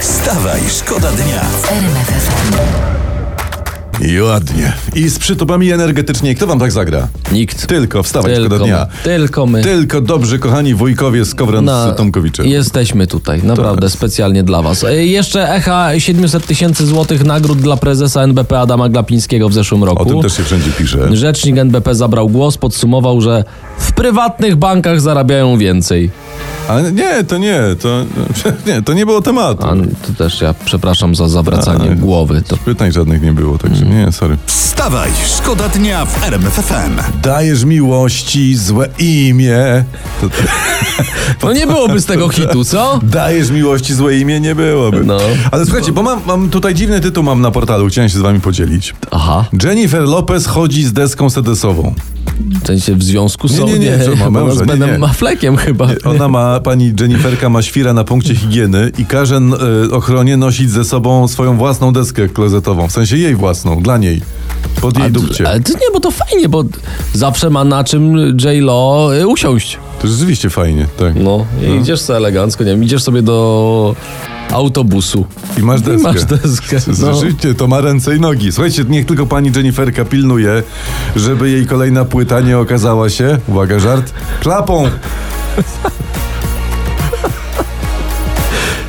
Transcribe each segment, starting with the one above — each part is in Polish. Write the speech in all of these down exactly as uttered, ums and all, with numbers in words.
Wstawaj, szkoda dnia w R M F F M. I ładnie. I z przytupami energetycznie. Kto wam tak zagra? Nikt. Tylko wstawać tylko, szkoda dnia. Tylko my. Tylko dobrzy, kochani wujkowie z Kowron-Tomkowiczem. Jesteśmy tutaj. Naprawdę tak. Specjalnie dla was. Jeszcze echa siedemset tysięcy złotych nagród dla prezesa N B P Adama Glapińskiego w zeszłym roku. O tym też się wszędzie pisze. Rzecznik N B P zabrał głos, podsumował, że w prywatnych bankach zarabiają więcej. Ale nie, to nie, to nie, to nie było tematu. A, to też ja przepraszam za zawracanie A, głowy. To... Pytań żadnych nie było, także mm. nie, sorry. Wstawaj, szkoda dnia w R M F F M. Dajesz miłości złe imię. To, to... No nie byłoby z tego hitu, co? Dajesz miłości złe imię, nie byłoby. No. Ale słuchajcie, bo mam, mam tutaj dziwny tytuł mam na portalu, chciałem się z wami podzielić. Aha. Jennifer Lopez chodzi z deską sedesową. W sensie w związku są? Nie, nie, nie. nie, nie męża, z Benem Affleckiem chyba. Nie, ona ma, pani Jenniferka ma świra na punkcie higieny i każe y, ochronie nosić ze sobą swoją własną deskę klozetową. W sensie jej własną, dla niej. Pod jej a, dupcie. Ale to nie, bo to fajnie, bo zawsze ma na czym J-Lo usiąść. To rzeczywiście fajnie, tak. No, i no. Idziesz sobie elegancko, nie wiem, idziesz sobie do... autobusu. I masz deskę. I masz deskę. No. Rzeczywiście, to ma ręce i nogi. Słuchajcie, niech tylko pani Jenniferka pilnuje, żeby jej kolejna płyta nie okazała się, uwaga, żart, klapą.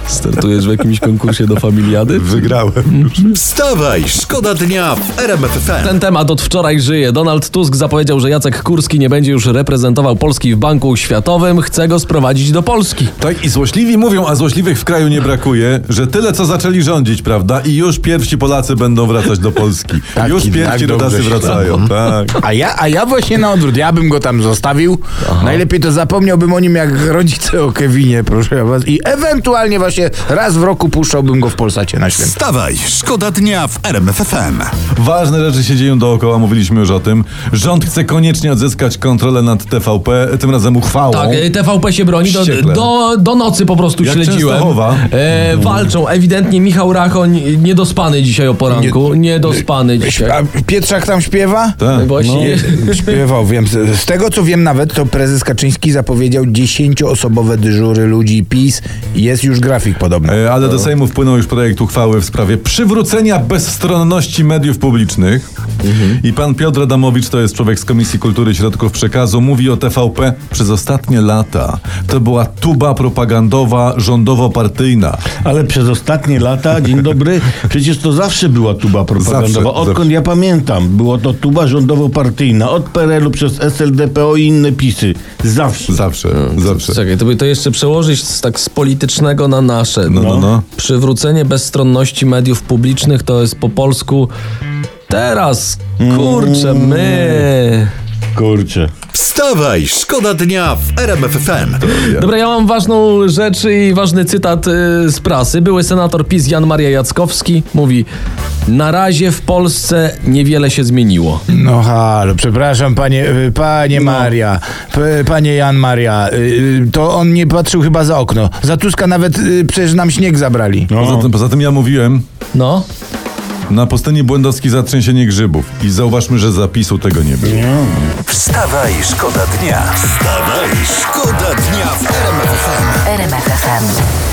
Startujesz w jakimś konkursie do familiady? Wygrałem. Wstawaj, szkoda dnia w R M F F M. Ten temat od wczoraj żyje. Donald Tusk zapowiedział, że Jacek Kurski nie będzie już reprezentował Polski w Banku Światowym. Chce go sprowadzić do Polski. Tak i złośliwi mówią, a złośliwych w kraju nie brakuje, że tyle co zaczęli rządzić, prawda? I już pierwsi Polacy będą wracać do Polski. Taki, już pierwsi tak rodacy wracają. Tak. A, ja, a ja właśnie na odwrót. Ja bym go tam zostawił. Aha. Najlepiej to zapomniałbym o nim jak rodzice o Kevinie, proszę was. I ewentualnie właśnie raz w roku puszczałbym go w Polsacie na święta. Wstawaj, szkoda dnia w R M F F M. Ważne rzeczy się dzieją dookoła, mówiliśmy już o tym. Rząd chce koniecznie odzyskać kontrolę nad T V P, tym razem uchwałą. Tak, T V P się broni, do, do, do nocy po prostu jak śledziłem. E, walczą, ewidentnie Michał Rachoń niedospany dzisiaj o poranku. Nie, niedospany dzisiaj. A Pietrzak tam śpiewa? Tak. Właśnie. No, śpiewał, wiem. Z tego co wiem nawet, to prezes Kaczyński zapowiedział dziesięcioosobowe dyżury ludzi PiS. Jest już grafik. Podobne. Ale do Sejmu wpłynął już projekt uchwały w sprawie przywrócenia bezstronności mediów publicznych. Mhm. I pan Piotr Adamowicz, to jest człowiek z Komisji Kultury i Środków Przekazu, mówi o T V P przez ostatnie lata. To była tuba propagandowa, rządowo-partyjna. Ale przez ostatnie lata, dzień dobry, przecież to zawsze była tuba propagandowa. Zawsze, Odkąd zawsze. ja pamiętam, było to tuba rządowo-partyjna. Od P R L-u przez S L D, P O i inne PiSy. Zawsze. Zawsze, no, zawsze. Czekaj, to by to jeszcze przełożyć z, tak z politycznego na na Nasze. No, no, no. Przywrócenie bezstronności mediów publicznych to jest po polsku teraz, kurczę, my... Kurczę. Wstawaj, szkoda dnia w R M F F M. Dobra, ja mam ważną rzecz i ważny cytat y, z prasy. Były senator PiS Jan Maria Jackowski mówi: na razie w Polsce niewiele się zmieniło. No halo, przepraszam panie, panie no. Maria, p, panie Jan Maria, y, to on nie patrzył chyba za okno. Za Tuska nawet y, przecież nam śnieg zabrali. No. Poza tym, poza tym ja mówiłem. No. Na postanie Błędowski zatrzęsienie grzybów. I zauważmy, że zapisu tego nie było. Wstawaj, szkoda dnia. Wstawaj, szkoda dnia w R M F F M.